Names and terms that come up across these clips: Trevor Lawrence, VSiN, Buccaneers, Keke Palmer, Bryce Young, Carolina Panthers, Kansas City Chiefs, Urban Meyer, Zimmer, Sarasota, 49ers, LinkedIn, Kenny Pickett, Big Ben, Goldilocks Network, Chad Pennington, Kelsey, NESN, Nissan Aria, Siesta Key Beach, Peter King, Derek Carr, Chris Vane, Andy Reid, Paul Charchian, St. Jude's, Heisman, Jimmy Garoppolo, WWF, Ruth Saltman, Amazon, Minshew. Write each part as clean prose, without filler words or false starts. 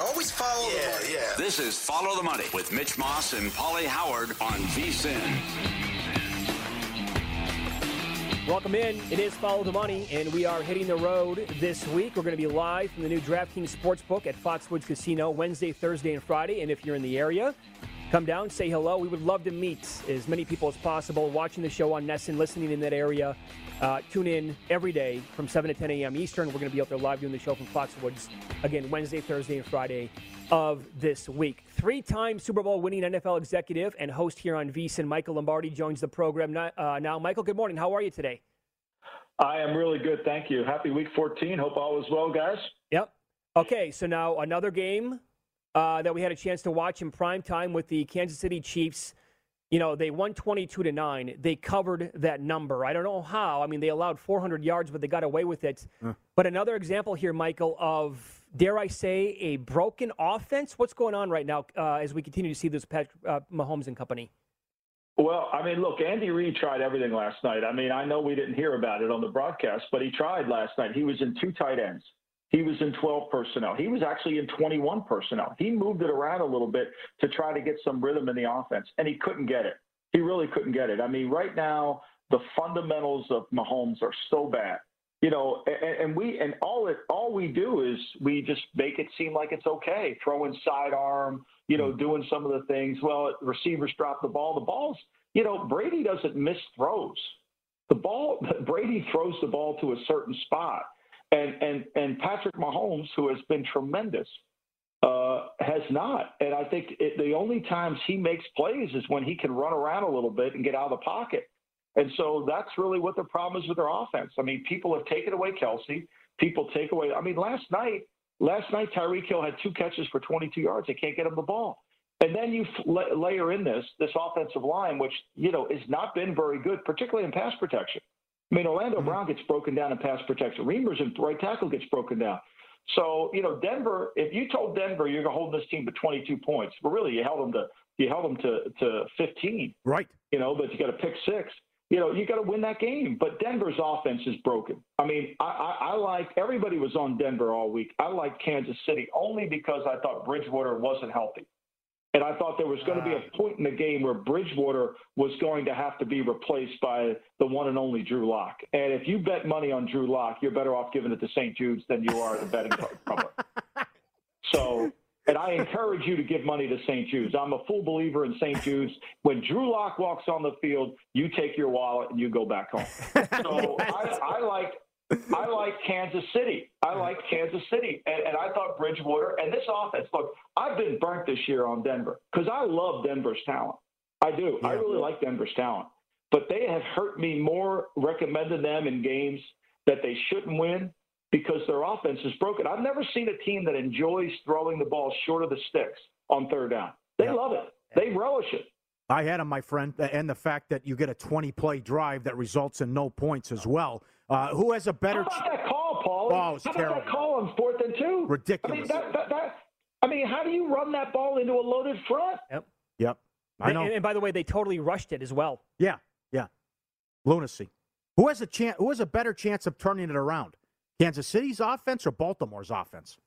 Always follow the money. Yeah. This is Follow the Money with Mitch Moss and Pauly Howard on VSiN. Welcome in. It is Follow the Money, and we are hitting the road this week. We're going to be live from the new DraftKings Sportsbook at Foxwoods Casino Wednesday, Thursday, and Friday. And if you're in the area, come down, say hello. We would love to meet as many people as possible watching the show on NESN, listening in that area. Tune in every day from 7 to 10 a.m. Eastern. We're going to be out there live doing the show from Foxwoods, again, Wednesday, Thursday, and Friday of this week. Three-time Super Bowl winning NFL executive and host here on VSiN, Michael Lombardi, joins the program now. Michael, good morning. How are you today? I am really good, thank you. Happy Week 14. Hope all is well, guys. Yep. Okay, so now another game that we had a chance to watch in prime time with the Kansas City Chiefs. You know, they won 22-9. They covered that number. I don't know how. I mean, they allowed 400 yards, but they got away with it. But another example here, Michael, of, dare I say, a broken offense. What's going on right now as we continue to see this Mahomes and company? Well, I mean, look, Andy Reid tried everything last night. I mean, I know we didn't hear about it on the broadcast, but he tried last night. He was in 2 tight ends. He was in 12 personnel. He was actually in 21 personnel. He moved it around a little bit to try to get some rhythm in the offense, and he couldn't get it. He really couldn't get it. I mean, right now, the fundamentals of Mahomes are so bad. You know, and all we do is we just make it seem like it's okay, throwing sidearm, you know, doing some of the things. Well, receivers drop the ball. The ball's, you know, Brady doesn't miss throws. Brady throws the ball to a certain spot. And Patrick Mahomes, who has been tremendous, has not. And I think the only times he makes plays is when he can run around a little bit and get out of the pocket. And so that's really what the problem is with their offense. I mean, people have taken away Kelsey. People take away – I mean, last night Tyreek Hill had 2 catches for 22 yards. They can't get him the ball. And then you layer in this offensive line, which, you know, has not been very good, particularly in pass protection. I mean, Orlando Brown gets broken down in pass protection. Reimers and right tackle gets broken down. So, you know, Denver, if you told Denver you're going to hold this team to 22 points, but really you held them to 15. Right. You know, but you got to pick 6. You know, you got to win that game. But Denver's offense is broken. I mean, I like – everybody was on Denver all week. I like Kansas City only because I thought Bridgewater wasn't healthy. And I thought there was going to be a point in the game where Bridgewater was going to have to be replaced by the one and only Drew Locke. And if you bet money on Drew Locke, you're better off giving it to St. Jude's than you are the betting public. So, and I encourage you to give money to St. Jude's. I'm a full believer in St. Jude's. When Drew Locke walks on the field, you take your wallet and you go back home. So I like I like Kansas City. And I thought Bridgewater and this offense, look, I've been burnt this year on Denver because I love Denver's talent. I do. Yeah. I really like Denver's talent. But they have hurt me more recommending them in games that they shouldn't win because their offense is broken. I've never seen a team that enjoys throwing the ball short of the sticks on third down. They love it. They relish it. I had them, my friend, and the fact that you get a 20-play drive that results in no points as well. Who has a better – How about that call, Paul? Oh, it's terrible. How about that call on 4th and 2? Ridiculous. I mean, how do you run that ball into a loaded front? Yep. I know. And by the way, they totally rushed it as well. Yeah. Lunacy. Who has a better chance of turning it around? Kansas City's offense or Baltimore's offense?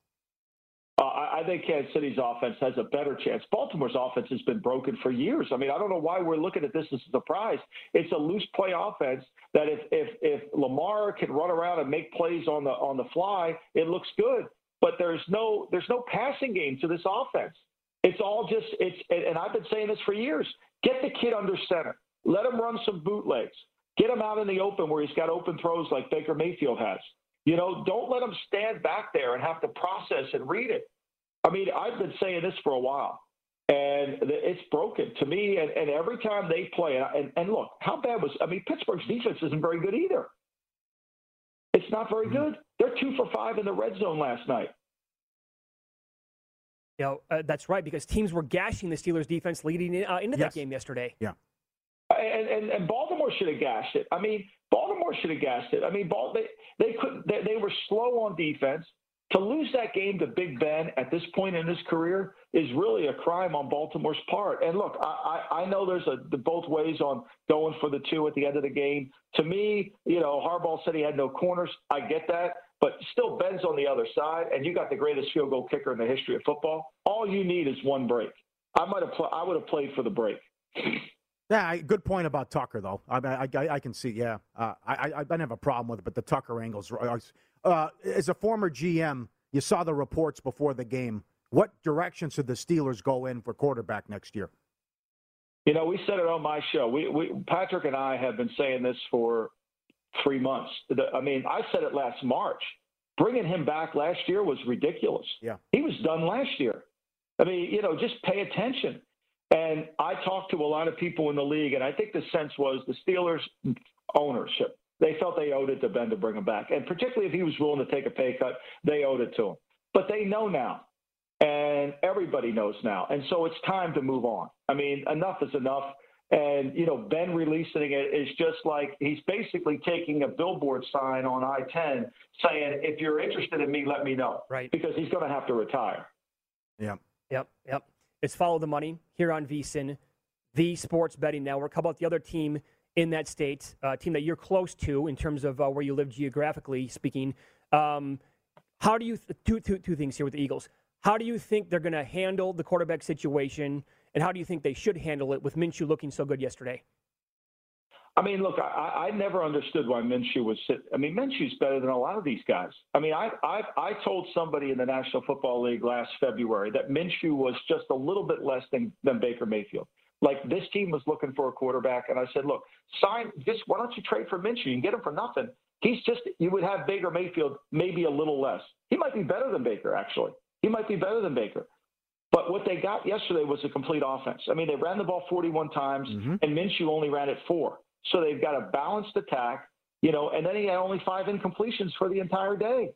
I think Kansas City's offense has a better chance. Baltimore's offense has been broken for years. I mean, I don't know why we're looking at this as a surprise. It's a loose play offense that if Lamar can run around and make plays on the fly, it looks good. But there's no passing game to this offense. It's all just and I've been saying this for years. Get the kid under center. Let him run some bootlegs. Get him out in the open where he's got open throws like Baker Mayfield has. You know, don't let him stand back there and have to process and read it. I mean, I've been saying this for a while, and it's broken to me. And every time they play, and look, how bad was – I mean, Pittsburgh's defense isn't very good either. It's not very good. They're 2 for 5 in the red zone last night. You know, that's right, because teams were gashing the Steelers' defense leading into that game yesterday. Yeah. And Baltimore should have gashed it. I mean, they were slow on defense. To lose that game to Big Ben at this point in his career is really a crime on Baltimore's part. And look, I know there's both ways on going for the 2 at the end of the game. To me, you know, Harbaugh said he had no corners. I get that, but still Ben's on the other side, and you got the greatest field goal kicker in the history of football. All you need is one break. I would have played for the break. Yeah, good point about Tucker, though. I can see, yeah. I don't have a problem with it, but the Tucker angles. As a former GM, you saw the reports before the game. What direction should the Steelers go in for quarterback next year? You know, we said it on my show. Patrick and I have been saying this for 3 months. I mean, I said it last March. Bringing him back last year was ridiculous. Yeah. He was done last year. I mean, you know, just pay attention. And I talked to a lot of people in the league, and I think the sense was the Steelers ownership. They felt they owed it to Ben to bring him back. And particularly if he was willing to take a pay cut, they owed it to him. But they know now, and everybody knows now. And so it's time to move on. I mean, enough is enough. And, you know, Ben releasing it is just like he's basically taking a billboard sign on I-10 saying, if you're interested in me, let me know. Right. Because he's going to have to retire. Yeah. Yep. It's Follow the Money here on VSiN, the Sports Betting Network. How about the other team in that state, a team that you're close to in terms of where you live geographically speaking? How do you two things here with the Eagles? How do you think they're going to handle the quarterback situation, and how do you think they should handle it with Minshew looking so good yesterday? I mean, look, I never understood why Minshew was sitting. I mean, Minshew's better than a lot of these guys. I mean, I told somebody in the National Football League last February that Minshew was just a little bit less than Baker Mayfield. Like, this team was looking for a quarterback, and I said, look, why don't you trade for Minshew? You can get him for nothing. You would have Baker Mayfield maybe a little less. He might be better than Baker, actually. But what they got yesterday was a complete offense. I mean, they ran the ball 41 times, and Minshew only ran it 4. So they've got a balanced attack, you know, and then he had only 5 incompletions for the entire day,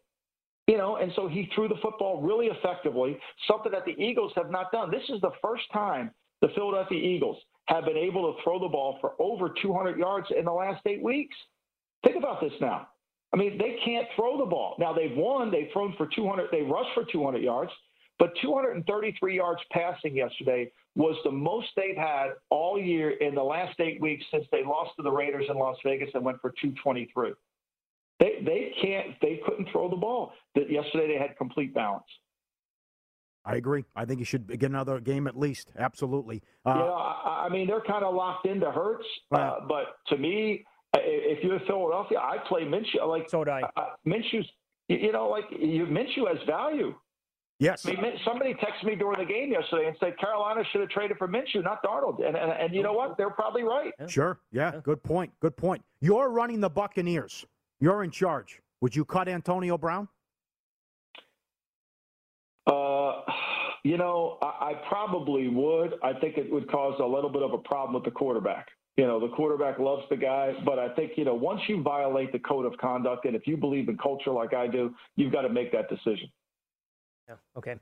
you know, and so he threw the football really effectively, something that the Eagles have not done. This is the first time the Philadelphia Eagles have been able to throw the ball for over 200 yards in the last 8 weeks. Think about this now. I mean, they can't throw the ball. Now they've won, they've thrown for 200, they rushed for 200 yards, but 233 yards passing yesterday was the most they've had all year in the last 8 weeks since they lost to the Raiders in Las Vegas and went for 223. They couldn't throw the ball. Yesterday they had complete balance. I agree. I think you should get another game at least. Absolutely. I mean, they're kind of locked into Hurts, but to me, if you're Philadelphia, I play Minshew. Like, so do I. Minshew's, you know, like, Minshew has value. Yes. I mean, somebody texted me during the game yesterday and said Carolina should have traded for Minshew, not Darnold. And you know what? They're probably right. Yeah. Sure. Yeah. Good point. You're running the Buccaneers. You're in charge. Would you cut Antonio Brown? I probably would. I think it would cause a little bit of a problem with the quarterback. The quarterback loves the guy, but I think, once you violate the code of conduct, and if you believe in culture like I do, you've got to make that decision. Yeah. Okay.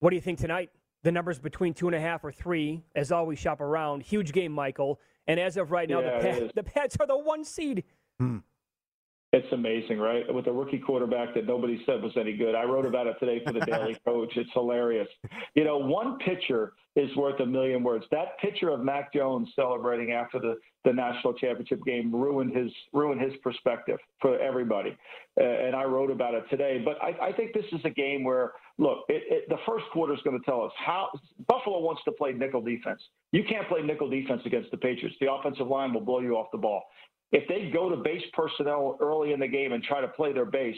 What do you think tonight? The numbers between 2.5 or 3, as always, shop around. Huge game, Michael. And as of right now, the Pats are the 1 seed. Hmm. It's amazing, right? With a rookie quarterback that nobody said was any good. I wrote about it today for the Daily Coach. It's hilarious. One picture is worth a million words. That picture of Mac Jones celebrating after the national championship game ruined his perspective for everybody. And I wrote about it today. But I think this is a game where, look, the first quarter is going to tell us how Buffalo wants to play nickel defense. You can't play nickel defense against the Patriots. The offensive line will blow you off the ball. If they go to base personnel early in the game and try to play their base,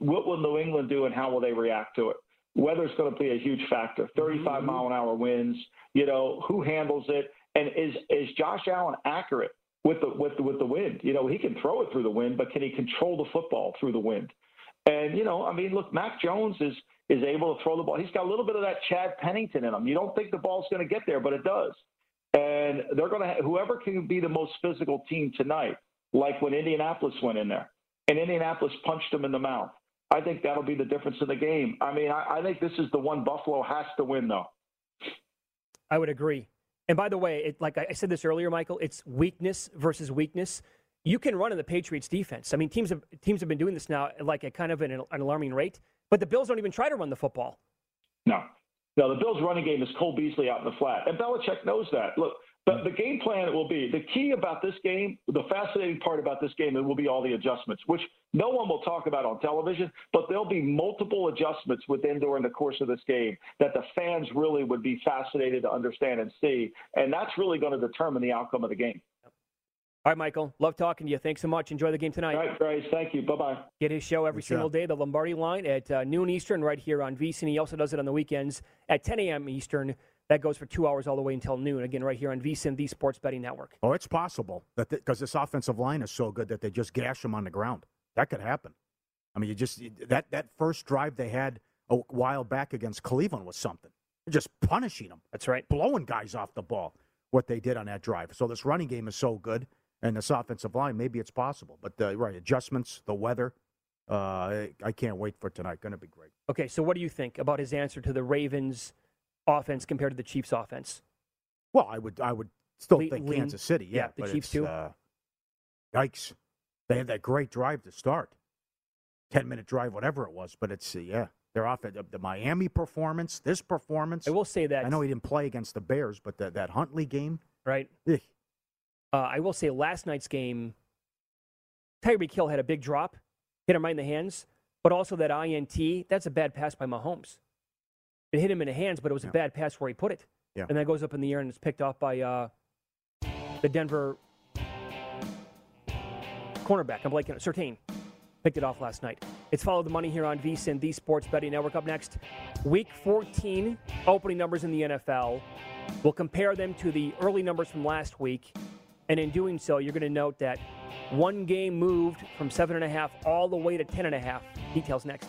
what will New England do and how will they react to it? Weather's going to be a huge factor. 35-mile-an-hour winds, who handles it? And is Josh Allen accurate with the wind? He can throw it through the wind, but can he control the football through the wind? And, look, Mac Jones is able to throw the ball. He's got a little bit of that Chad Pennington in him. You don't think the ball's going to get there, but it does. And they're going to whoever can be the most physical team tonight, like when Indianapolis went in there and Indianapolis punched them in the mouth. I think that'll be the difference in the game. I mean, I think this is the one Buffalo has to win, though. I would agree. And by the way, like I said this earlier, Michael, it's weakness versus weakness. You can run in the Patriots' defense. I mean, teams have been doing this now like at kind of an alarming rate, but the Bills don't even try to run the football. No. Now, the Bills' running game is Cole Beasley out in the flat, and Belichick knows that. Look, the game plan will be the key about this game, the fascinating part about this game, it will be all the adjustments, which no one will talk about on television, but there'll be multiple adjustments during the course of this game that the fans really would be fascinated to understand and see, and that's really going to determine the outcome of the game. All right, Michael, love talking to you. Thanks so much. Enjoy the game tonight. All right, Grace, thank you. Bye-bye. Get his show every single day, The Lombardi Line, at noon Eastern right here on VSiN. He also does it on the weekends at 10 a.m. Eastern. That goes for 2 hours all the way until noon, again, right here on VSiN, the Sports Betting Network. Oh, it's possible, because this offensive line is so good that they just gash them on the ground. That could happen. I mean, that first drive they had a while back against Cleveland was something. They're just punishing them. That's right. Blowing guys off the ball, what they did on that drive. So this running game is so good. And this offensive line, maybe it's possible. But, right, adjustments, the weather, I can't wait for tonight. Going to be great. Okay, so what do you think about his answer to the Ravens' offense compared to the Chiefs' offense? Well, I would still think Kansas City. Yeah, the Chiefs too. Yikes. They had that great drive to start. 10-minute drive, whatever it was. But it's, they're off at the Miami performance, this performance. I will say that. I know he didn't play against the Bears, but that Huntley game. Right. Ugh. I will say last night's game, Tyreek Hill had a big drop, hit him right in the hands, but also that INT, that's a bad pass by Mahomes. It hit him in the hands, but it was a bad pass where he put it. Yeah. And that goes up in the air and it's picked off by the Denver cornerback. I'm blanking. Surtain picked it off last night. It's Follow the Money here on VSiN, the Sports Betting Network. Up next, Week 14 opening numbers in the NFL. We'll compare them to the early numbers from last week. And in doing so, you're going to note that one game moved from 7.5 all the way to 10.5. Details next.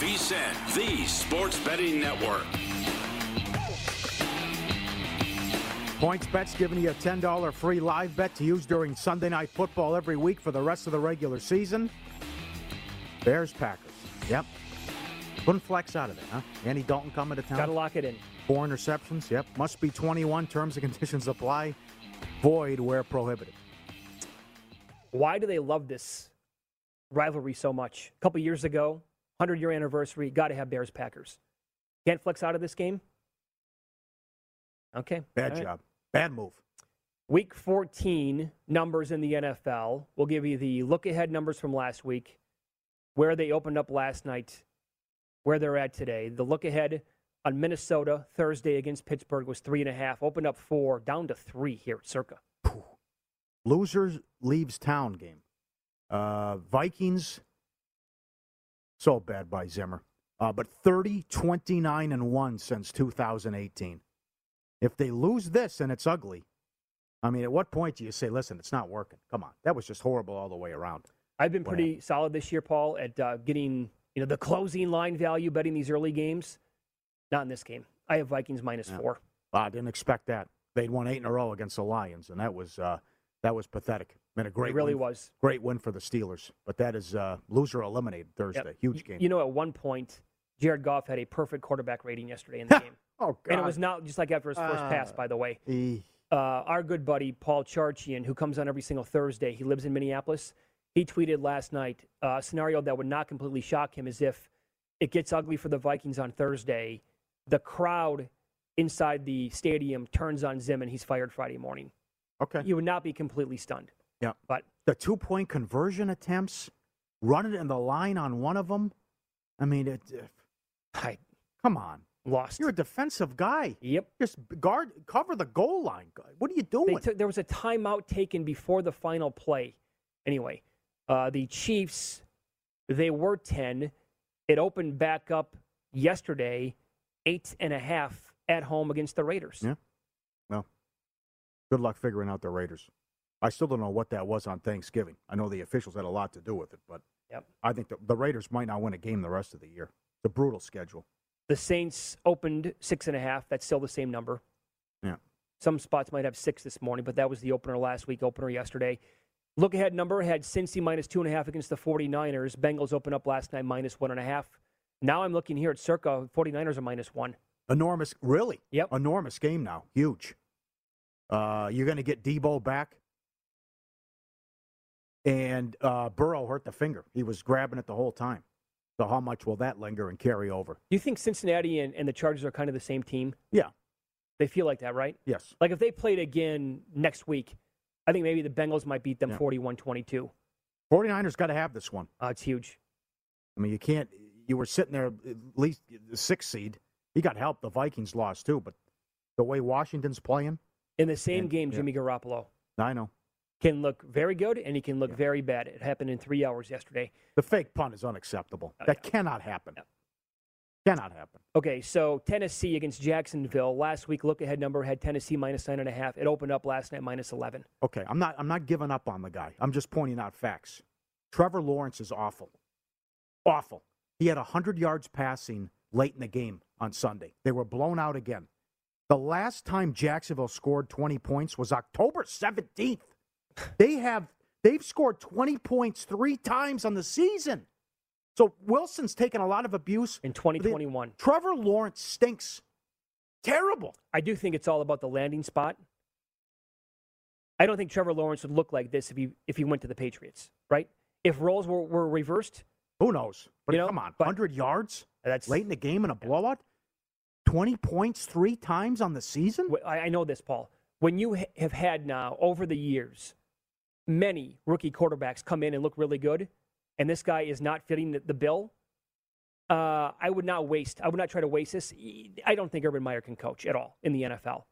VSiN, the sports betting network. PointsBet's giving you a $10 free live bet to use during Sunday Night Football every week for the rest of the regular season. Bears-Packers. Yep. Couldn't flex out of it, huh? Andy Dalton coming to town. Got to lock it in. 4 interceptions. Yep. Must be 21. Terms and conditions apply. Void where prohibited. Why do they love this rivalry so much? A couple years ago, 100-year anniversary, got to have Bears-Packers. Can't flex out of this game? Okay. Bad job. Right. Bad move. Week 14 numbers in the NFL. We'll give you the look-ahead numbers from last week, where they opened up last night, where they're at today. The look-ahead on Minnesota Thursday against Pittsburgh was 3.5, opened up 4, down to 3 here at Circa. Losers leaves town game. Vikings... So bad by Zimmer. But 30, 29, and 1 since 2018. If they lose this and it's ugly, I mean, at what point do you say, listen, it's not working? Come on. That was just horrible all the way around. I've been pretty solid this year, Paul, at getting the closing line value, betting these early games. Not in this game. I have Vikings minus 4. I didn't expect that. They'd won 8 in a row against the Lions, and that was pathetic. Been a great win. Great win for the Steelers. But that is loser eliminated Thursday. Yep. Huge game. You know, at one point, Jared Goff had a perfect quarterback rating yesterday in the game. Oh, God. And it was not just like after his first pass, by the way. Our good buddy, Paul Charchian, who comes on every single Thursday, he lives in Minneapolis. He tweeted last night a scenario that would not completely shock him is if it gets ugly for the Vikings on Thursday, the crowd inside the stadium turns on Zim and he's fired Friday morning. Okay. You would not be completely stunned. Yeah, but the 2-point conversion attempts, running in the line on one of them. I mean, come on, lost. You're a defensive guy. Yep, just cover the goal line. What are you doing? There was a timeout taken before the final play. Anyway, the Chiefs, they were 10. It opened back up yesterday, 8.5 at home against the Raiders. Yeah, well, good luck figuring out the Raiders. I still don't know what that was on Thanksgiving. I know the officials had a lot to do with it, but I think the Raiders might not win a game the rest of the year. It's a brutal schedule. The Saints opened 6.5. That's still the same number. Yeah. Some spots might have 6 this morning, but that was the opener last week, opener yesterday. Look-ahead number had Cincy minus 2.5 against the 49ers. Bengals opened up last night minus 1.5. Now I'm looking here at Circa. 49ers are minus 1. Enormous, really? Yep. Enormous game now. Huge. You're going to get Debo back. And Burrow hurt the finger. He was grabbing it the whole time. So how much will that linger and carry over? Do you think Cincinnati and the Chargers are kind of the same team? Yeah. They feel like that, right? Yes. Like if they played again next week, I think maybe the Bengals might beat them 41-22. 49ers got to have this one. It's huge. I mean, you can't – you were sitting there at least the 6th seed. You got help. The Vikings lost too, but the way Washington's playing. In the same game, Jimmy Garoppolo. I know. can look very good and he can look very bad. It happened in 3 hours yesterday. The fake punt is unacceptable. That cannot happen. Yeah. Cannot happen. Okay, so Tennessee against Jacksonville. Last week, look-ahead number had Tennessee minus 9.5. It opened up last night minus 11. Okay, I'm not giving up on the guy. I'm just pointing out facts. Trevor Lawrence is awful. Awful. He had 100 yards passing late in the game on Sunday. They were blown out again. The last time Jacksonville scored 20 points was October 17th. They've scored 20 points 3 times on the season. So Wilson's taken a lot of abuse. In 2021. Trevor Lawrence stinks. Terrible. I do think it's all about the landing spot. I don't think Trevor Lawrence would look like this if he went to the Patriots, right? If roles were reversed. Who knows? But come on, 100 yards? That's late in the game in a blowout? 20 points 3 times on the season? I know this, Paul. When you have had now, over the years, many rookie quarterbacks come in and look really good, and this guy is not fitting the bill, I would not try to waste this. I don't think Urban Meyer can coach at all in the NFL.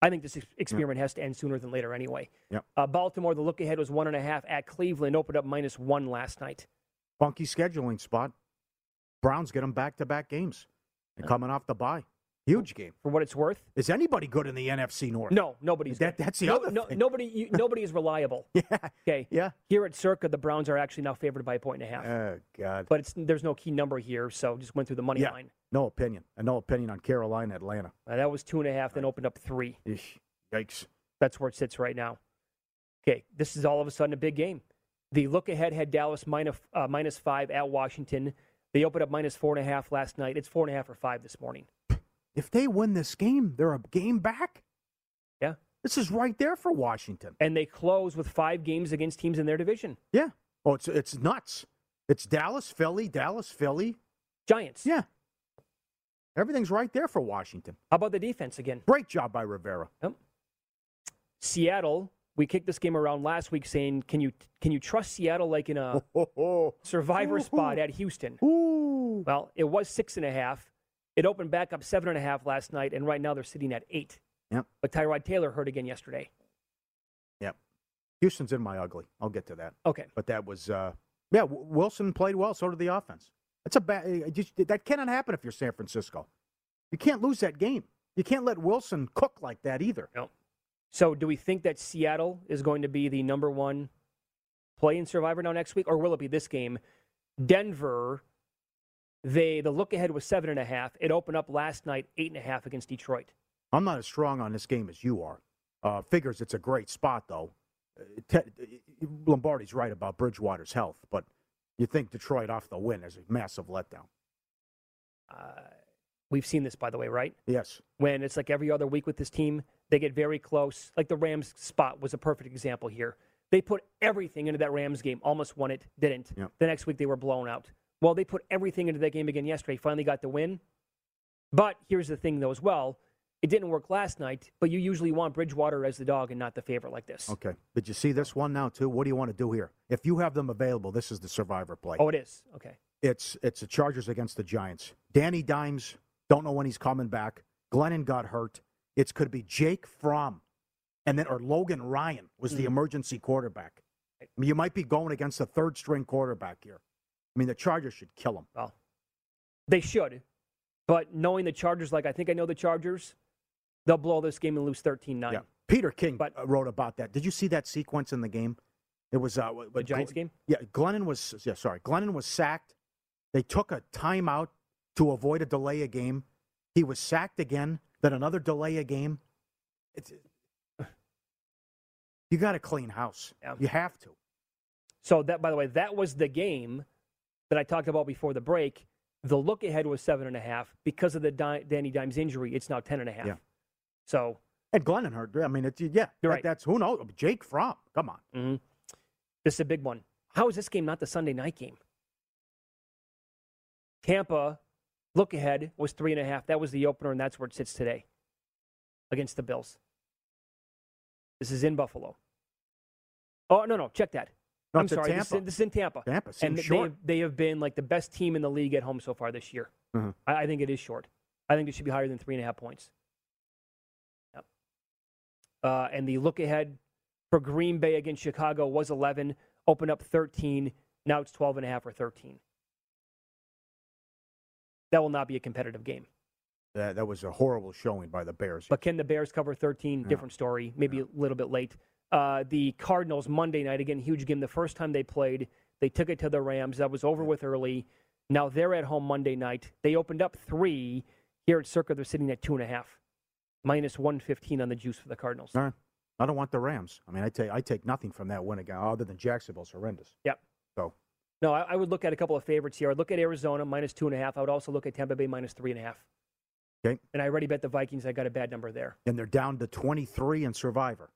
I think this experiment has to end sooner than later anyway. Yep. Baltimore, the look-ahead was 1.5 at Cleveland, opened up minus 1 last night. Funky scheduling spot. Browns get them back-to-back games and coming off the bye. Huge game. For what it's worth. Is anybody good in the NFC North? No, nobody's good. That's the other thing. Nobody is reliable. Yeah. Okay. Yeah. Here at Circa, the Browns are actually now favored by 1.5. Oh, God. But there's no key number here, so just went through the money line. No opinion. And no opinion on Carolina, Atlanta. That was 2.5, then opened up 3. Eesh. Yikes. That's where it sits right now. Okay. This is all of a sudden a big game. The look-ahead had Dallas minus 5 at Washington. They opened up minus 4.5 last night. It's 4.5 or 5 this morning. If they win this game, they're a game back. Yeah. This is right there for Washington. And they close with 5 games against teams in their division. Yeah. Oh, it's nuts. It's Dallas, Philly. Giants. Yeah. Everything's right there for Washington. How about the defense again? Great job by Rivera. Yep. Seattle, we kicked this game around last week saying, can you trust Seattle like in a survivor spot at Houston? Ooh. Well, it was 6.5. It opened back up 7.5 last night, and right now they're sitting at 8. Yep. But Tyrod Taylor hurt again yesterday. Yep. Houston's in my ugly. I'll get to that. Okay. But that was, Wilson played well. So did the offense. That's that cannot happen if you're San Francisco. You can't lose that game. You can't let Wilson cook like that either. No. So do we think that Seattle is going to be the number one play in Survivor now next week, or will it be this game? Denver. The look-ahead was 7.5. It opened up last night 8.5 against Detroit. I'm not as strong on this game as you are. Figures it's a great spot, though. Lombardi's right about Bridgewater's health, but you think Detroit off the win is a massive letdown. We've seen this, by the way, right? Yes. When it's like every other week with this team, they get very close. Like the Rams spot was a perfect example here. They put everything into that Rams game, almost won it, didn't. Yep. The next week they were blown out. Well, they put everything into that game again yesterday. Finally got the win. But here's the thing, though, as well. It didn't work last night, but you usually want Bridgewater as the dog and not the favorite like this. Okay. Did you see this one now, too? What do you want to do here? If you have them available, this is the survivor play. Oh, it is? Okay. It's the Chargers against the Giants. Danny Dimes, don't know when he's coming back. Glennon got hurt. It could be Jake Fromm, or Logan Ryan was the emergency quarterback. I mean, you might be going against a third-string quarterback here. I mean, the Chargers should kill them. Well, they should. But knowing the Chargers, like I think I know the Chargers, they'll blow this game and lose 13-9. Yeah. Peter King wrote about that. Did you see that sequence in the game? It was the Giants game? Yeah, Glennon was sacked. They took a timeout to avoid a delay a game. He was sacked again, then another delay a game. You got to clean house. Yeah. You have to. So, that, by the way, that was the game that I talked about before the break. The look-ahead was 7.5 because of the Danny Dimes injury. It's now 10.5. Yeah. So and Glennon hurt. I mean, right. That's who knows. Jake Fromm. Come on. Mm-hmm. This is a big one. How is this game not the Sunday night game? Tampa look-ahead was 3.5. That was the opener, and that's where it sits today against the Bills. This is in Buffalo. Oh no, check that. No, I'm sorry, this is in Tampa. Tampa seems short. They have been like the best team in the league at home so far this year. Mm-hmm. I think it is short. I think it should be higher than 3.5 points. Yep. And the look-ahead for Green Bay against Chicago was 11, opened up 13. Now it's 12.5 or 13. That will not be a competitive game. That was a horrible showing by the Bears. But can the Bears cover 13? No. Different story. Maybe a little bit late. The Cardinals, Monday night, again, huge game. The first time they played, they took it to the Rams. That was over with early. Now they're at home Monday night. They opened up 3. Here at Circa, they're sitting at 2.5. Minus 115 on the juice for the Cardinals. All right. I don't want the Rams. I mean, I take nothing from that win again, other than Jacksonville's horrendous. Yep. So. No, I would look at a couple of favorites here. I'd look at Arizona, minus 2.5. I would also look at Tampa Bay, minus 3.5. Okay. And I already bet the Vikings. I got a bad number there. And they're down to 23 in Survivor.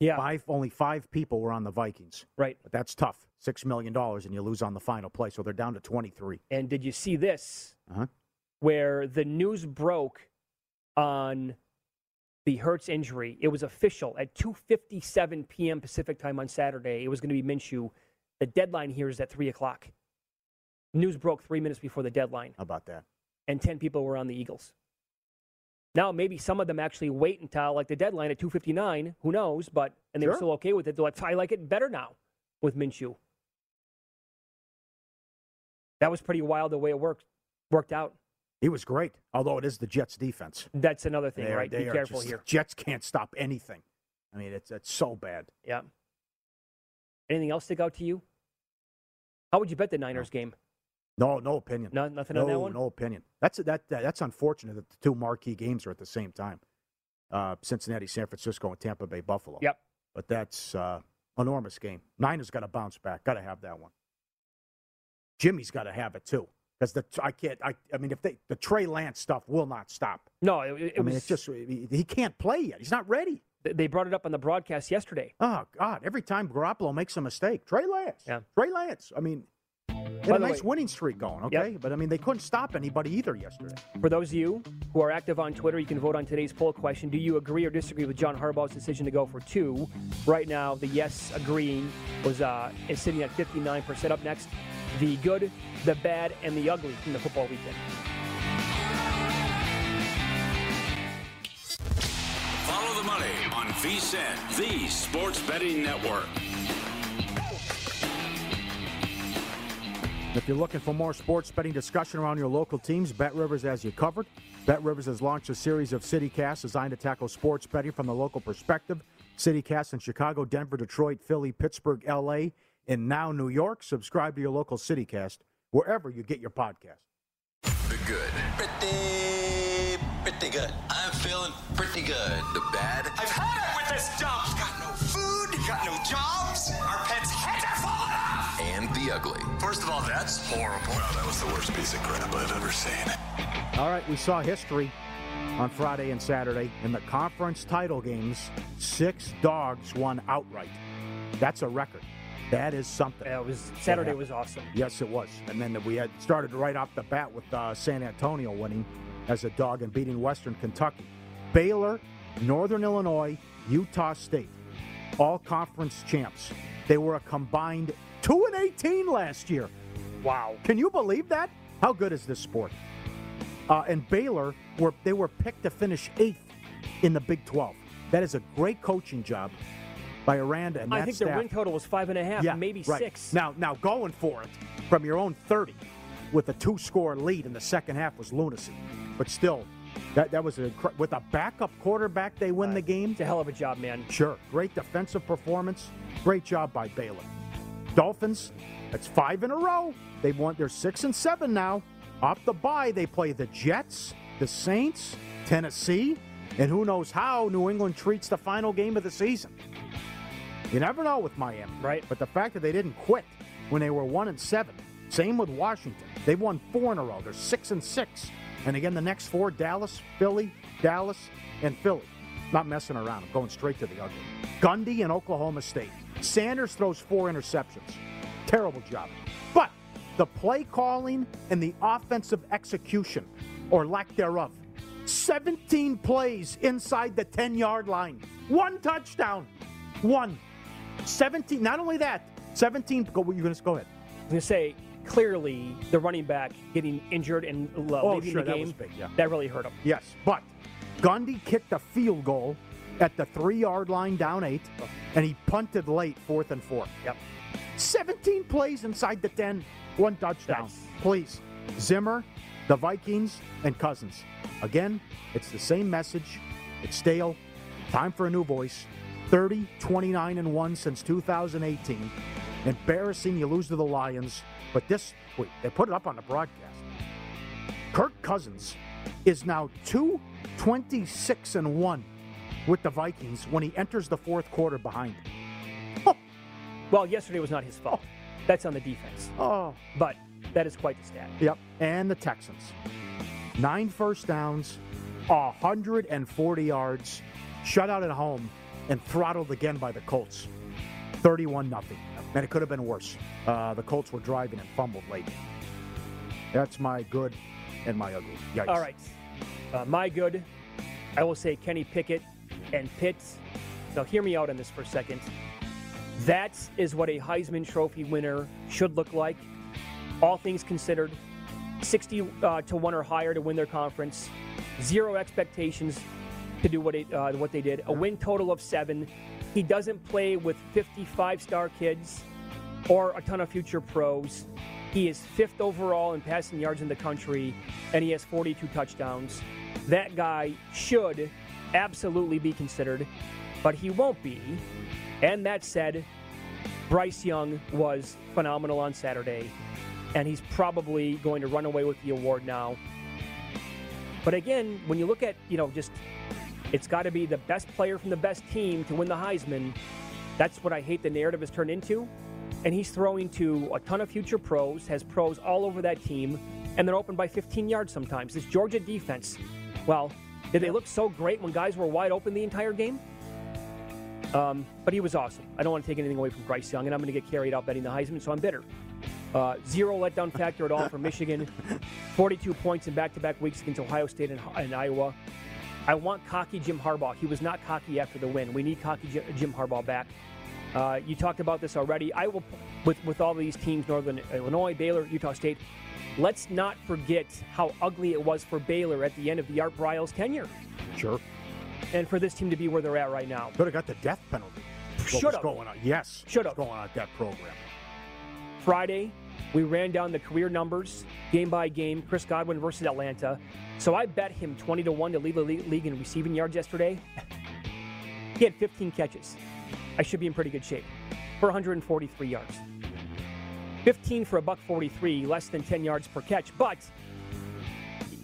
Yeah. Only five people were on the Vikings. Right. But that's tough. $6 million, and you lose on the final play. So they're down to 23. And did you see this? Uh-huh. Where the news broke on the Hurts injury. It was official at 2:57 p.m. Pacific time on Saturday. It was going to be Minshew. The deadline here is at 3 o'clock. News broke 3 minutes before the deadline. How about that? And 10 people were on the Eagles. Now, maybe some of them actually wait until, like, the deadline at 2:59. Who knows? But and they were still okay with it. They're like, I like it better now with Minshew. That was pretty wild the way it worked out. He was great, although it is the Jets' defense. That's another thing, right? Be careful here. Jets can't stop anything. I mean, it's so bad. Yeah. Anything else stick out to you? How would you bet the Niners game? No opinion. Nothing on that one? No opinion. That's unfortunate that the two marquee games are at the same time. Cincinnati, San Francisco, and Tampa Bay, Buffalo. Yep. But that's enormous game. Niners got to bounce back. Got to have that one. Jimmy's got to have it, too. Because the Trey Lance stuff will not stop. No, he can't play yet. He's not ready. They brought it up on the broadcast yesterday. Oh, God. Every time Garoppolo makes a mistake, Trey Lance. Yeah. Trey Lance. I mean, they had a nice winning streak going, okay? Yep. But, I mean, they couldn't stop anybody either yesterday. For those of you who are active on Twitter, you can vote on today's poll question. Do you agree or disagree with John Harbaugh's decision to go for 2? Right now, the yes agreeing is sitting at 59%. Up next, the good, the bad, and the ugly from the football weekend. Follow the money on VSiN, the sports betting network. If you're looking for more sports betting discussion around your local teams, BetRivers has you covered. BetRivers has launched a series of CityCasts designed to tackle sports betting from the local perspective. CityCasts in Chicago, Denver, Detroit, Philly, Pittsburgh, L.A., and now New York. Subscribe to your local CityCast wherever you get your podcast. The good. Pretty good. I'm feeling pretty good. The bad. I've had it with this dump. Got no food. Got no jobs. Our pets' heads are falling off. And the ugly. First of all, that's horrible. Wow, that was the worst piece of crap I've ever seen. All right, we saw history on Friday and Saturday. In the conference title games, 6 dogs won outright. That's a record. That is something. Yeah, Saturday was awesome. Yes, it was. And then we had started right off the bat with San Antonio winning as a dog and beating Western Kentucky. Baylor, Northern Illinois, Utah State, all conference champs. They were a combined 2-18 last year. Wow. Can you believe that? How good is this sport? And Baylor, they were picked to finish 8th in the Big 12. That is a great coaching job by Aranda and I think their win total was 5.5, maybe 6. Now going for it from your own 30 with a 2-score lead in the second half was lunacy. But still, that was with a backup quarterback, they win the game. It's a hell of a job, man. Sure. Great defensive performance. Great job by Baylor. Dolphins, that's 5 in a row. They've won. They're 6-7 now. Off the bye, they play the Jets, the Saints, Tennessee, and who knows how New England treats the final game of the season. You never know with Miami, right? But the fact that they didn't quit when they were 1-7. Same with Washington. They've won 4 in a row. They're 6-6. And again, the next 4, Dallas, Philly. Not messing around. I'm going straight to the ugly. Gundy and Oklahoma State. Sanders throws 4 interceptions. Terrible job. But the play calling and the offensive execution, or lack thereof, 17 plays inside the 10-yard line. 1 touchdown. 17, not only that, 17, go ahead. I was going to say, clearly, the running back getting injured and leaving the game, that really hurt him. Yes, but Gundy kicked a field goal at the 3-yard line, down 8, and he punted late, 4th and 4. Yep. 17 plays inside the 10, 1 touchdown. Nice. Please. Zimmer, the Vikings, and Cousins. Again, it's the same message. It's stale. Time for a new voice. 30, 29, and 1 since 2018. Embarrassing, you lose to the Lions. But this week, they put it up on the broadcast. Kirk Cousins is now 2-26-1 with the Vikings when he enters the 4th quarter behind. Oh. Well, yesterday was not his fault. Oh. That's on the defense. Oh. But that is quite the stat. Yep. And the Texans. 9 first downs, 140 yards, shut out at home, and throttled again by the Colts. 31-0. And it could have been worse. The Colts were driving and fumbled late. That's my good and my ugly. Yikes. All right. My good, I will say Kenny Pickett and Pitts. Now, hear me out on this for a second. That is what a Heisman Trophy winner should look like. All things considered, 60-1 or higher to win their conference. 0 expectations to do what they did. A win total of 7. He doesn't play with 55-star kids or a ton of future pros. He is 5th overall in passing yards in the country, and he has 42 touchdowns. That guy should absolutely be considered, but he won't be. And that said, Bryce Young was phenomenal on Saturday, and he's probably going to run away with the award now. But again, when you look at, just it's got to be the best player from the best team to win the Heisman. That's what I hate the narrative has turned into. And he's throwing to a ton of future pros, has pros all over that team, and they're open by 15 yards sometimes. This Georgia defense, well, did they look so great when guys were wide open the entire game? But he was awesome. I don't want to take anything away from Bryce Young, and I'm going to get carried out betting the Heisman, so I'm bitter. 0 letdown factor at all for Michigan. 42 points in back-to-back weeks against Ohio State and Iowa. I want cocky Jim Harbaugh. He was not cocky after the win. We need cocky Jim Harbaugh back. You talked about this already. I will, with all these teams, Northern Illinois, Baylor, Utah State, let's not forget how ugly it was for Baylor at the end of the Art Briles tenure. Sure. And for this team to be where they're at right now. Could have got the death penalty. Should have. Yes. Should have. Going on at that program. Friday, we ran down the career numbers, game by game, Chris Godwin versus Atlanta. So I bet him 20-1 to lead the league in receiving yards yesterday. He had 15 catches. I should be in pretty good shape for 143 yards. 15 for $143, less than 10 yards per catch. But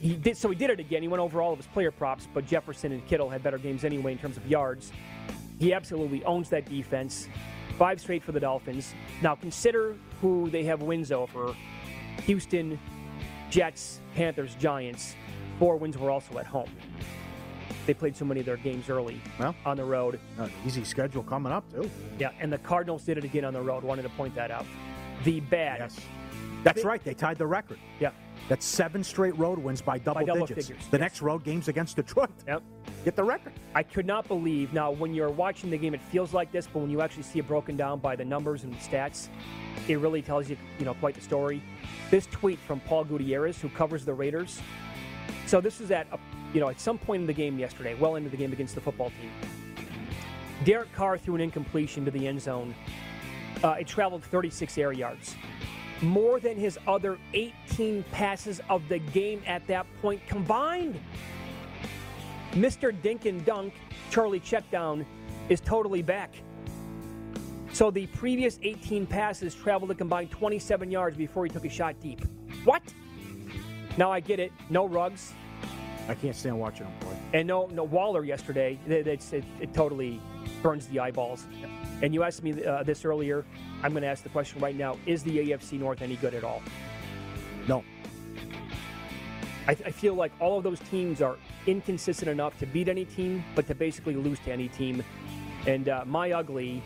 he did, so he did it again. He went over all of his player props, but Jefferson and Kittle had better games anyway in terms of yards. He absolutely owns that defense. 5 straight for the Dolphins. Now consider who they have wins over. Houston, Jets, Panthers, Giants. 4 wins were also at home. They played so many of their games early on the road. An easy schedule coming up, too. Yeah, and the Cardinals did it again on the road. Wanted to point that out. The bad. Yes. That's right. They tied the record. Yeah. That's 7 straight road wins by double digits. Figures. The next road game's against Detroit. Yep. Get the record. I could not believe. Now, when you're watching the game, it feels like this, but when you actually see it broken down by the numbers and the stats, it really tells you, quite the story. This tweet from Paul Gutierrez, who covers the Raiders. So this is at some point in the game yesterday, well into the game against the football team. Derek Carr threw an incompletion to the end zone. It traveled 36 air yards. More than his other 18 passes of the game at that point combined. Mr. Dink and Dunk, Charlie Checkdown, is totally back. So the previous 18 passes traveled a combined 27 yards before he took a shot deep. What? Now I get it. No Ruggs. I can't stand watching him play. And no Waller yesterday. It totally burns the eyeballs. And you asked me this earlier. I'm going to ask the question right now. Is the AFC North any good at all? No. I feel like all of those teams are inconsistent enough to beat any team, but to basically lose to any team. And my ugly,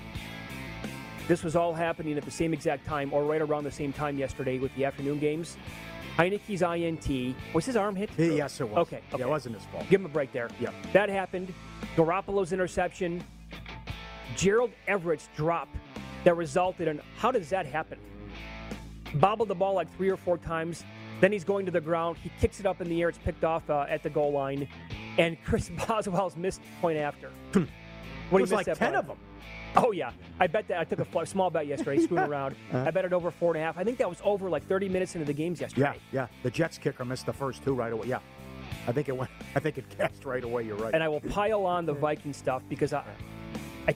this was all happening at the same exact time or right around the same time yesterday with the afternoon games. Heineke's INT. Was his arm hit? Yes, it was. Okay. Yeah, it wasn't his fault. Give him a break there. Yeah. That happened. Garoppolo's interception. Gerald Everett's drop that resulted in, how does that happen? Bobbled the ball like 3 or 4 times. Then he's going to the ground. He kicks it up in the air. It's picked off at the goal line. and Chris Boswell's missed point after. What was like 10 of them. Oh, yeah. I bet that. I took a small bet yesterday, screwing around. I bet it over 4.5. I think that was over like 30 minutes into the games yesterday. Yeah, yeah. The Jets kicker missed the first two right away. Yeah. I think it went. I think it cashed right away. You're right. And I will pile on the Viking stuff because I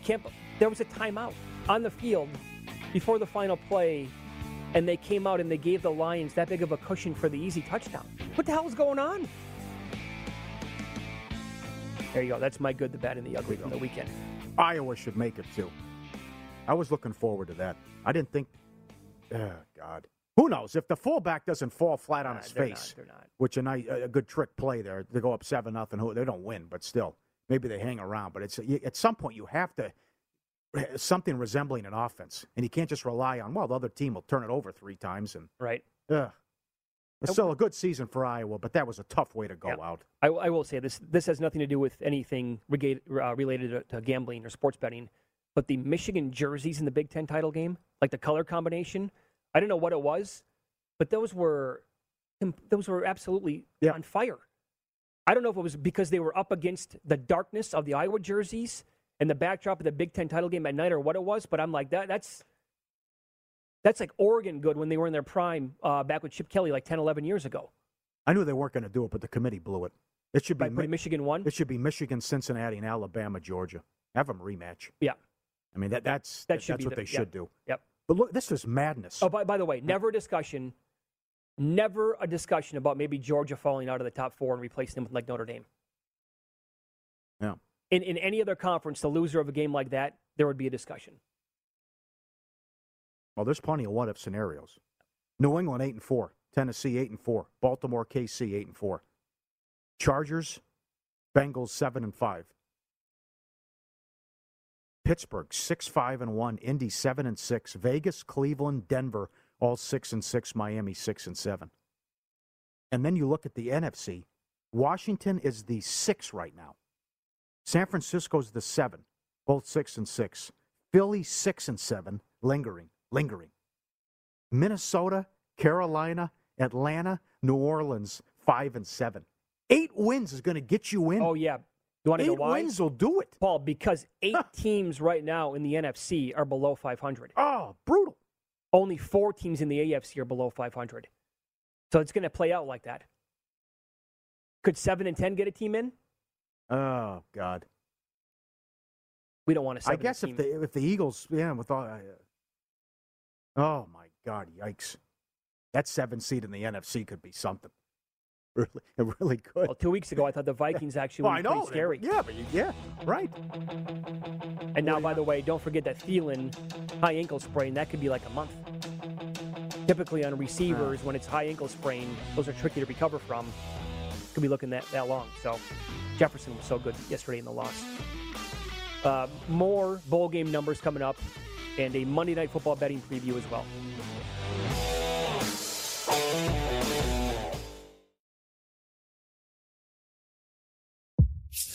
can't. There was a timeout on the field before the final play, and they came out and they gave the Lions that big of a cushion for the easy touchdown. What the hell is going on? There you go. That's my good, the bad, and the ugly from the weekend. Iowa should make it, too. I was looking forward to that. I didn't think, God. Who knows? If the fullback doesn't fall flat on his face, not. Which a good trick play there. They go up 7-0. They don't win, but still. Maybe they hang around. But it's at some point you have to – something resembling an offense. And you can't just rely on, well, the other team will turn it over three times. And right. It's still a good season for Iowa, but that was a tough way to go out. I will say this has nothing to do with anything related to gambling or sports betting, but the Michigan jerseys in the Big Ten title game, like the color combination, I don't know what it was, but those were absolutely on fire. I don't know if it was because they were up against the darkness of the Iowa jerseys and the backdrop of the Big Ten title game at night or what it was, but I'm like, that's like Oregon good when they were in their prime back with Chip Kelly like 10, 11 years ago. I knew they weren't going to do it, but the committee blew it. It should be Michigan won? It should be Michigan, Cincinnati, and Alabama, Georgia. Have them rematch. Yeah. I mean, that's what they should do. Yep. But look, this is madness. Oh, by the way, never a discussion about maybe Georgia falling out of the top four and replacing them with like Notre Dame. Yeah. In any other conference, the loser of a game like that, there would be a discussion. Well, there's plenty of what-if scenarios. New England 8-4, Tennessee 8-4, Baltimore KC 8-4, Chargers, Bengals 7-5, Pittsburgh 6-5-1, Indy 7-6, Vegas, Cleveland, Denver all 6-6, Miami 6-7. And then you look at the NFC. Washington is the 6 right now. San Francisco's the 7, both 6-6. Philly 6-7, lingering. Minnesota, Carolina, Atlanta, New Orleans, 5-7. 8 wins is going to get you in. Oh, yeah. You want to know why? 8 wins will do it. Paul, because 8 teams right now in the NFC are below 500. Oh, brutal. Only 4 teams in the AFC are below 500. So it's going to play out like that. Could 7-10 get a team in? Oh, God. We don't want to 7-10. I guess if the Eagles, with all... oh, my God, yikes. That 7 seed in the NFC could be something. It really could. Well, 2 weeks ago, I thought the Vikings actually were pretty scary. Yeah, right. And now, by the way, don't forget that Thielen high ankle sprain. That could be like a month. Typically on receivers, when it's high ankle sprain, those are tricky to recover from. Could be looking that long. So Jefferson was so good yesterday in the loss. More bowl game numbers coming up. And a Monday Night Football betting preview as well.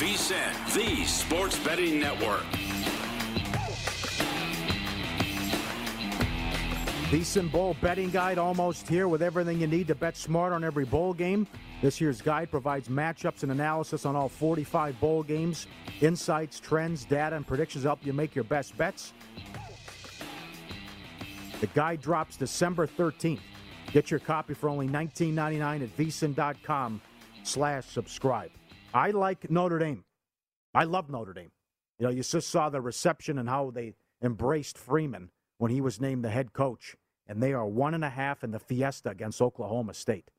VSiN, the Sports Betting Network. VSiN Bowl Betting Guide almost here with everything you need to bet smart on every bowl game. This year's guide provides matchups and analysis on all 45 bowl games, insights, trends, data, and predictions to help you make your best bets. The guide drops December 13th. Get your copy for only $19.99 at vsin.com/subscribe. I like Notre Dame. I love Notre Dame. You know, you just saw the reception and how they embraced Freeman when he was named the head coach. And they are 1.5 in the Fiesta against Oklahoma State.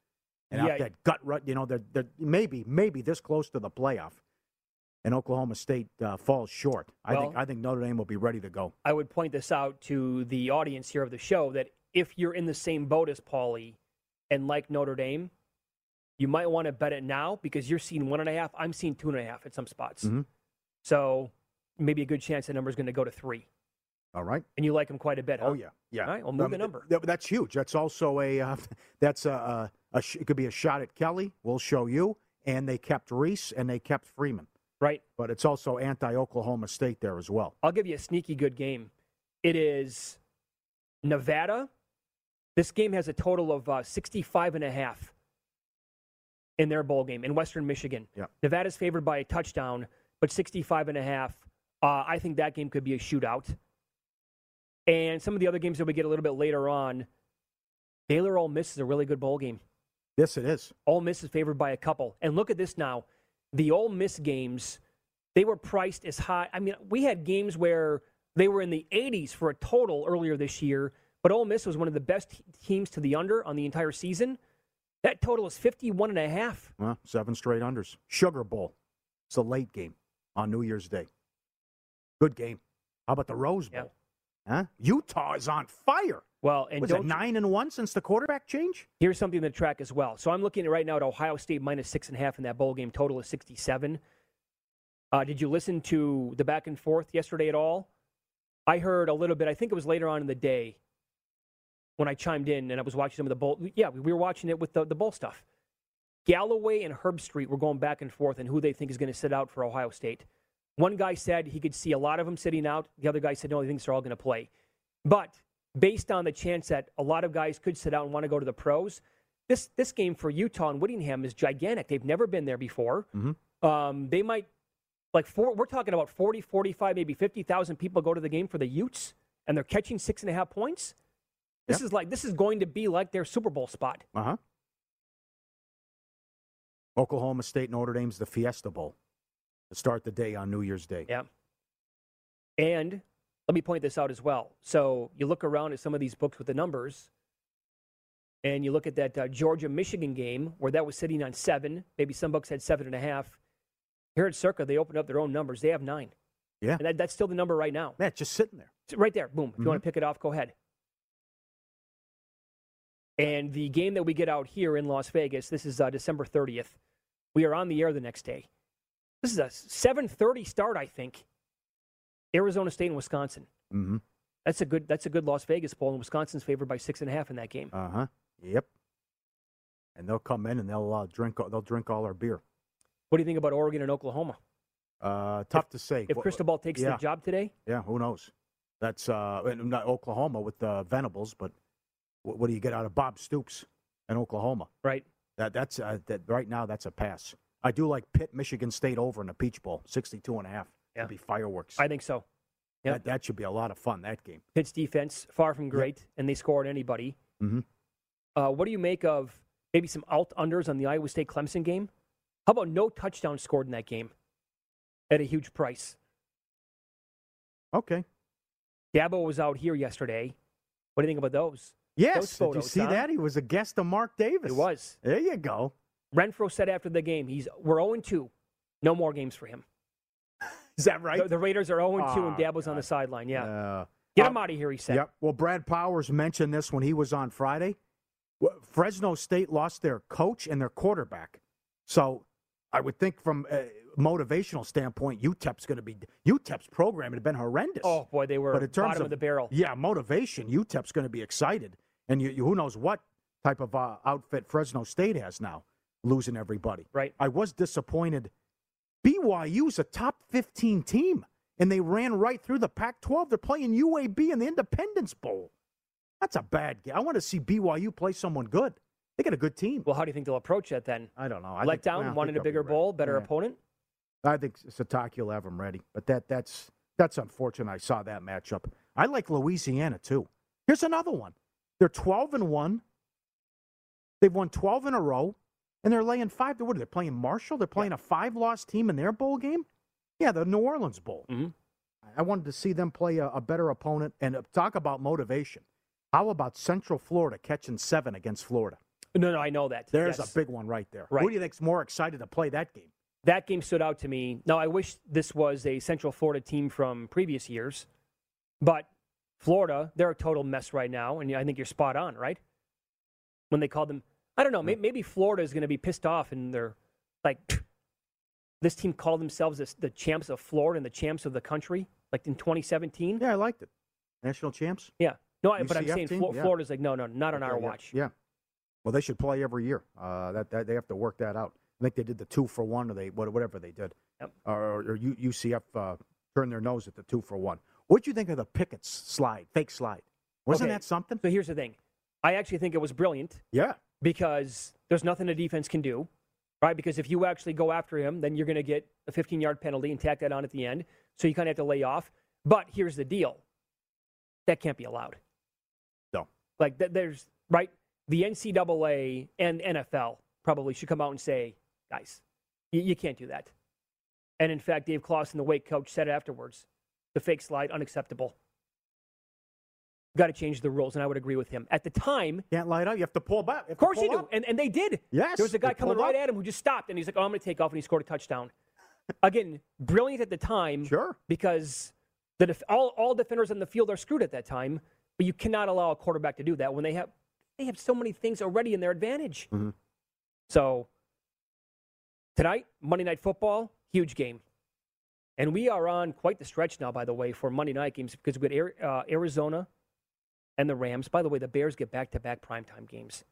And yeah, that gut rut, you know, they're maybe this close to the playoff. And Oklahoma State falls short. I think Notre Dame will be ready to go. I would point this out to the audience here of the show that if you're in the same boat as Paulie and like Notre Dame, you might want to bet it now because you're seeing 1.5. I'm seeing 2.5 at some spots. Mm-hmm. So maybe a good chance the number's going to go to 3. All right. And you like them quite a bit, huh? Oh, yeah. Yeah. All right, we'll move the number. That's huge. That's also it could be a shot at Kelly. We'll show you. And they kept Reese and they kept Freeman. Right. But it's also anti-Oklahoma State there as well. I'll give you a sneaky good game. It is Nevada. This game has a total of 65.5. in their bowl game in Western Michigan. Yeah. Nevada's favored by a touchdown, but 65.5. I think that game could be a shootout. And some of the other games that we get a little bit later on, Baylor Ole Miss is a really good bowl game. Yes, it is. Ole Miss is favored by a couple. And look at this now. The Ole Miss games, they were priced as high. I mean, we had games where they were in the 80s for a total earlier this year, but Ole Miss was one of the best teams to the under on the entire season. That total is 51.5. Well, 7 straight unders. Sugar Bowl. It's a late game on New Year's Day. Good game. How about the Rose Bowl? Yeah. Huh? Utah is on fire. Well, and was it 9-1 since the quarterback change? Here's something to track as well. So I'm looking right now at Ohio State minus 6.5 in that bowl game. Total is 67. Did you listen to the back and forth yesterday at all? I heard a little bit. I think it was later on in the day, when I chimed in and I was watching some of the bowl. Yeah, we were watching it with the bowl stuff. Galloway and Herbstreit were going back and forth on who they think is going to sit out for Ohio State. One guy said he could see a lot of them sitting out. The other guy said, no, he thinks they're all going to play. But based on the chance that a lot of guys could sit out and want to go to the pros, this game for Utah and Whittingham is gigantic. They've never been there before. Mm-hmm. They might, we're talking about 40, 45, maybe 50,000 people go to the game for the Utes, and they're catching 6.5 points. This is going to be like their Super Bowl spot. Uh-huh. Oklahoma State, Notre Dame's the Fiesta Bowl to start the day on New Year's Day. Yeah. And let me point this out as well. So you look around at some of these books with the numbers, and you look at that Georgia-Michigan game where that was sitting on 7. Maybe some books had 7.5. Here at Circa, they opened up their own numbers. They have 9. Yeah. And that's still the number right now. Yeah, it's just sitting there. It's right there. Boom. If you want to pick it off, go ahead. And the game that we get out here in Las Vegas, this is December 30th. We are on the air the next day. This is a 7:30 start, I think. Arizona State and Wisconsin. Mm-hmm. That's a good Las Vegas poll, and Wisconsin's favored by 6.5 in that game. Uh-huh. Yep. And they'll come in and they'll drink all our beer. What do you think about Oregon and Oklahoma? Tough to say. If Cristobal takes the job today, who knows? That's not Oklahoma with Venables, but what do you get out of Bob Stoops and Oklahoma? Right. That's right now. That's a pass. I do like Pitt, Michigan State over in the Peach Bowl, 62.5. Yeah. That'd be fireworks. I think so. Yep. That should be a lot of fun. That game. Pitt's defense far from great, and they score on anybody. Mm-hmm. What do you make of maybe some alt unders on the Iowa State Clemson game? How about no touchdown scored in that game at a huge price? Okay. Dabo was out here yesterday. What do you think about those? Yes. Those photos, did you see that? He was a guest of Mark Davis. He was. There you go. Renfrow said after the game, we're 0-2. No more games for him. Is that right? The Raiders are 0-2 and Dabo's on the sideline. Yeah. Get him out of here, he said. Yep. Well, Brad Powers mentioned this when he was on Friday. Fresno State lost their coach and their quarterback. So I would think from a motivational standpoint, UTEP's program had been horrendous. Oh, boy, they were bottom of the barrel. Yeah, motivation, UTEP's going to be excited. And you who knows what type of outfit Fresno State has now, losing everybody. Right. I was disappointed. BYU's a top 15 team, and they ran right through the Pac-12. They're playing UAB in the Independence Bowl. That's a bad game. I want to see BYU play someone good. They got a good team. Well, how do you think they'll approach that then? I don't know. Let down, wanted a bigger bowl, better opponent? I think Sataki will have them ready. But that's unfortunate. I saw that matchup. I like Louisiana, too. Here's another one. They're 12-1. They've won 12 in a row. And they're laying 5 to what? They're playing Marshall? They're playing a 5-loss team in their bowl game? Yeah, the New Orleans Bowl. Mm-hmm. I wanted to see them play a better opponent. And talk about motivation. How about Central Florida catching 7 against Florida? No, I know that. There's a big one right there. Right. Who do you think's more excited to play that game? That game stood out to me. Now, I wish this was a Central Florida team from previous years, but Florida, they're a total mess right now, and I think you're spot on, right? When they called them, I don't know, maybe Florida is going to be pissed off, and they're like, this team called themselves the champs of Florida and the champs of the country, like in 2017. Yeah, I liked it. National champs? Yeah. No, UCF, but I'm saying Florida's like, no, not on our watch. Yeah. Well, they should play every year. That they have to work that out. I think they did the 2-for-1 or whatever they did. Yep. Or UCF turned their nose at the 2-for-1. What do you think of the Pickett's slide, fake slide? Wasn't that something? So here's the thing. I actually think it was brilliant. Yeah. Because there's nothing a defense can do, right? Because if you actually go after him, then you're going to get a 15-yard penalty and tack that on at the end. So you kind of have to lay off. But here's the deal. That can't be allowed. No. Like, there's, right? The NCAA and NFL probably should come out and say, guys, you can't do that. And, in fact, Dave Clawson, the Wake coach, said afterwards, the fake slide, unacceptable. Got to change the rules, and I would agree with him. At the time. Can't light up. You have to pull back. Of course you do. And they did. Yes. There was a guy coming right at him who just stopped, and he's like, oh, I'm going to take off, and he scored a touchdown. Again, brilliant at the time. Sure. Because all defenders on the field are screwed at that time, but you cannot allow a quarterback to do that when they have so many things already in their advantage. Mm-hmm. So tonight, Monday Night Football, huge game. And we are on quite the stretch now, by the way, for Monday night games because we've got Arizona and the Rams. By the way, the Bears get back-to-back primetime games.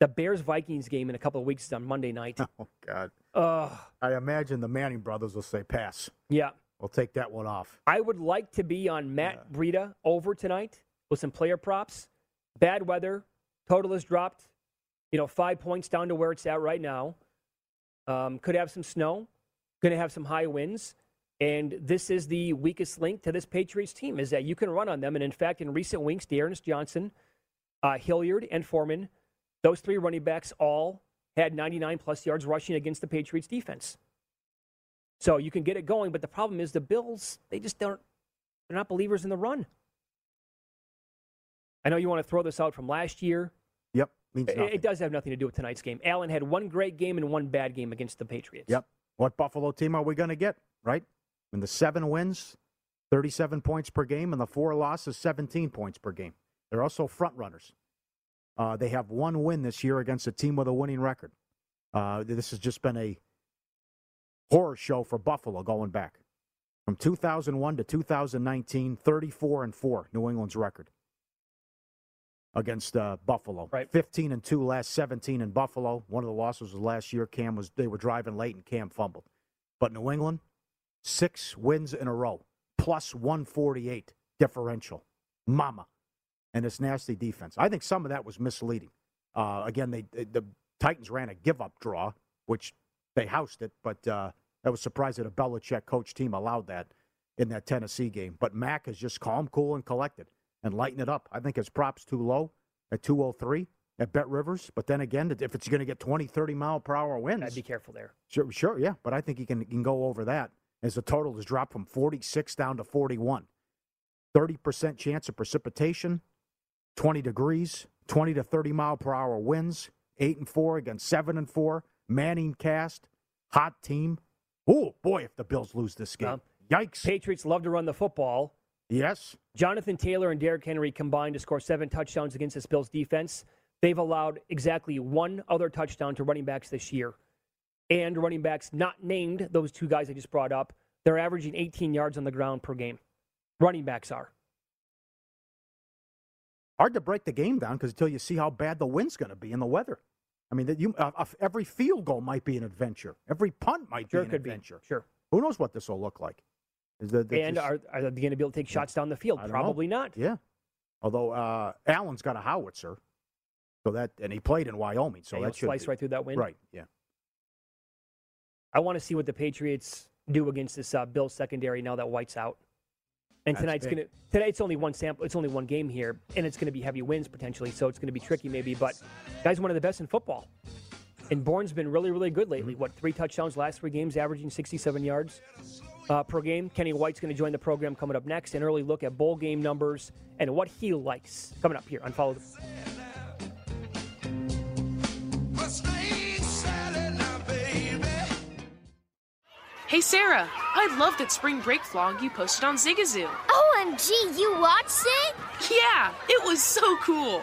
The Bears-Vikings game in a couple of weeks is on Monday night. Oh, God. I imagine the Manning brothers will say pass. Yeah. We'll take that one off. I would like to be on Matt Breida over tonight with some player props. Bad weather. Total has dropped, 5 points down to where it's at right now. Could have some snow. Going to have some high winds. And this is the weakest link to this Patriots team is that you can run on them. And, in fact, in recent weeks, Dearness Johnson, Hilliard, and Foreman, those three running backs all had 99-plus yards rushing against the Patriots defense. So you can get it going. But the problem is the Bills, they just don't – they're not believers in the run. I know you want to throw this out from last year. Yep. Means nothing. It does have nothing to do with tonight's game. Allen had one great game and one bad game against the Patriots. Yep. What Buffalo team are we going to get, right? When the 7 wins, 37 points per game, and the 4 losses, 17 points per game. They're also front runners. They have one win this year against a team with a winning record. This has just been a horror show for Buffalo going back. From 2001 to 2019, 34-4, New England's record against Buffalo. Right. 15-2 last, 17 in Buffalo. One of the losses was last year. They were driving late and Cam fumbled. But New England, 6 wins in a row, plus 148 differential. Mama. And it's nasty defense. I think some of that was misleading. Again, the Titans ran a give-up draw, which they housed it, but I was surprised that a Belichick coach team allowed that in that Tennessee game. But Mac is just calm, cool, and collected and lighten it up. I think his prop's too low at 203 at Bet Rivers. But then again, if it's going to get 20, 30-mile-per-hour winds. I'd be careful there. Sure, yeah. But I think he can go over that as the total is dropped from 46 down to 41. 30% chance of precipitation, 20 degrees, 20 to 30-mile-per-hour winds, 8-4 against 7-4, Manning cast, hot team. Oh, boy, if the Bills lose this game. Yikes. Patriots love to run the football. Yes. Jonathan Taylor and Derrick Henry combined to score 7 touchdowns against this Bills defense. They've allowed exactly 1 other touchdown to running backs this year. And running backs not named, those 2 guys I just brought up, they're averaging 18 yards on the ground per game. Running backs are. Hard to break the game down because until you see how bad the wind's going to be and the weather. I mean, every field goal might be an adventure. Every punt might be an adventure. Sure. Who knows what this will look like? Are they going to be able to take shots down the field? Probably not. Yeah. Although Allen's got a howitzer, and he played in Wyoming, so that should slice right through that wind. Right. Yeah. I want to see what the Patriots do against this Bills secondary now that White's out. And tonight's only one sample. It's only one game here, and it's going to be heavy winds potentially, so it's going to be tricky maybe. But guys, one of the best in football, and Bourne's been really, really good lately. Mm-hmm. What, 3 touchdowns last 3 games, averaging 67 yards per game. Kenny White's going to join the program coming up next. An early look at bowl game numbers and what he likes coming up here on Follow the. Hey, Sarah, I love that spring break vlog you posted on Zigazoo. OMG, you watched it? Yeah, it was so cool.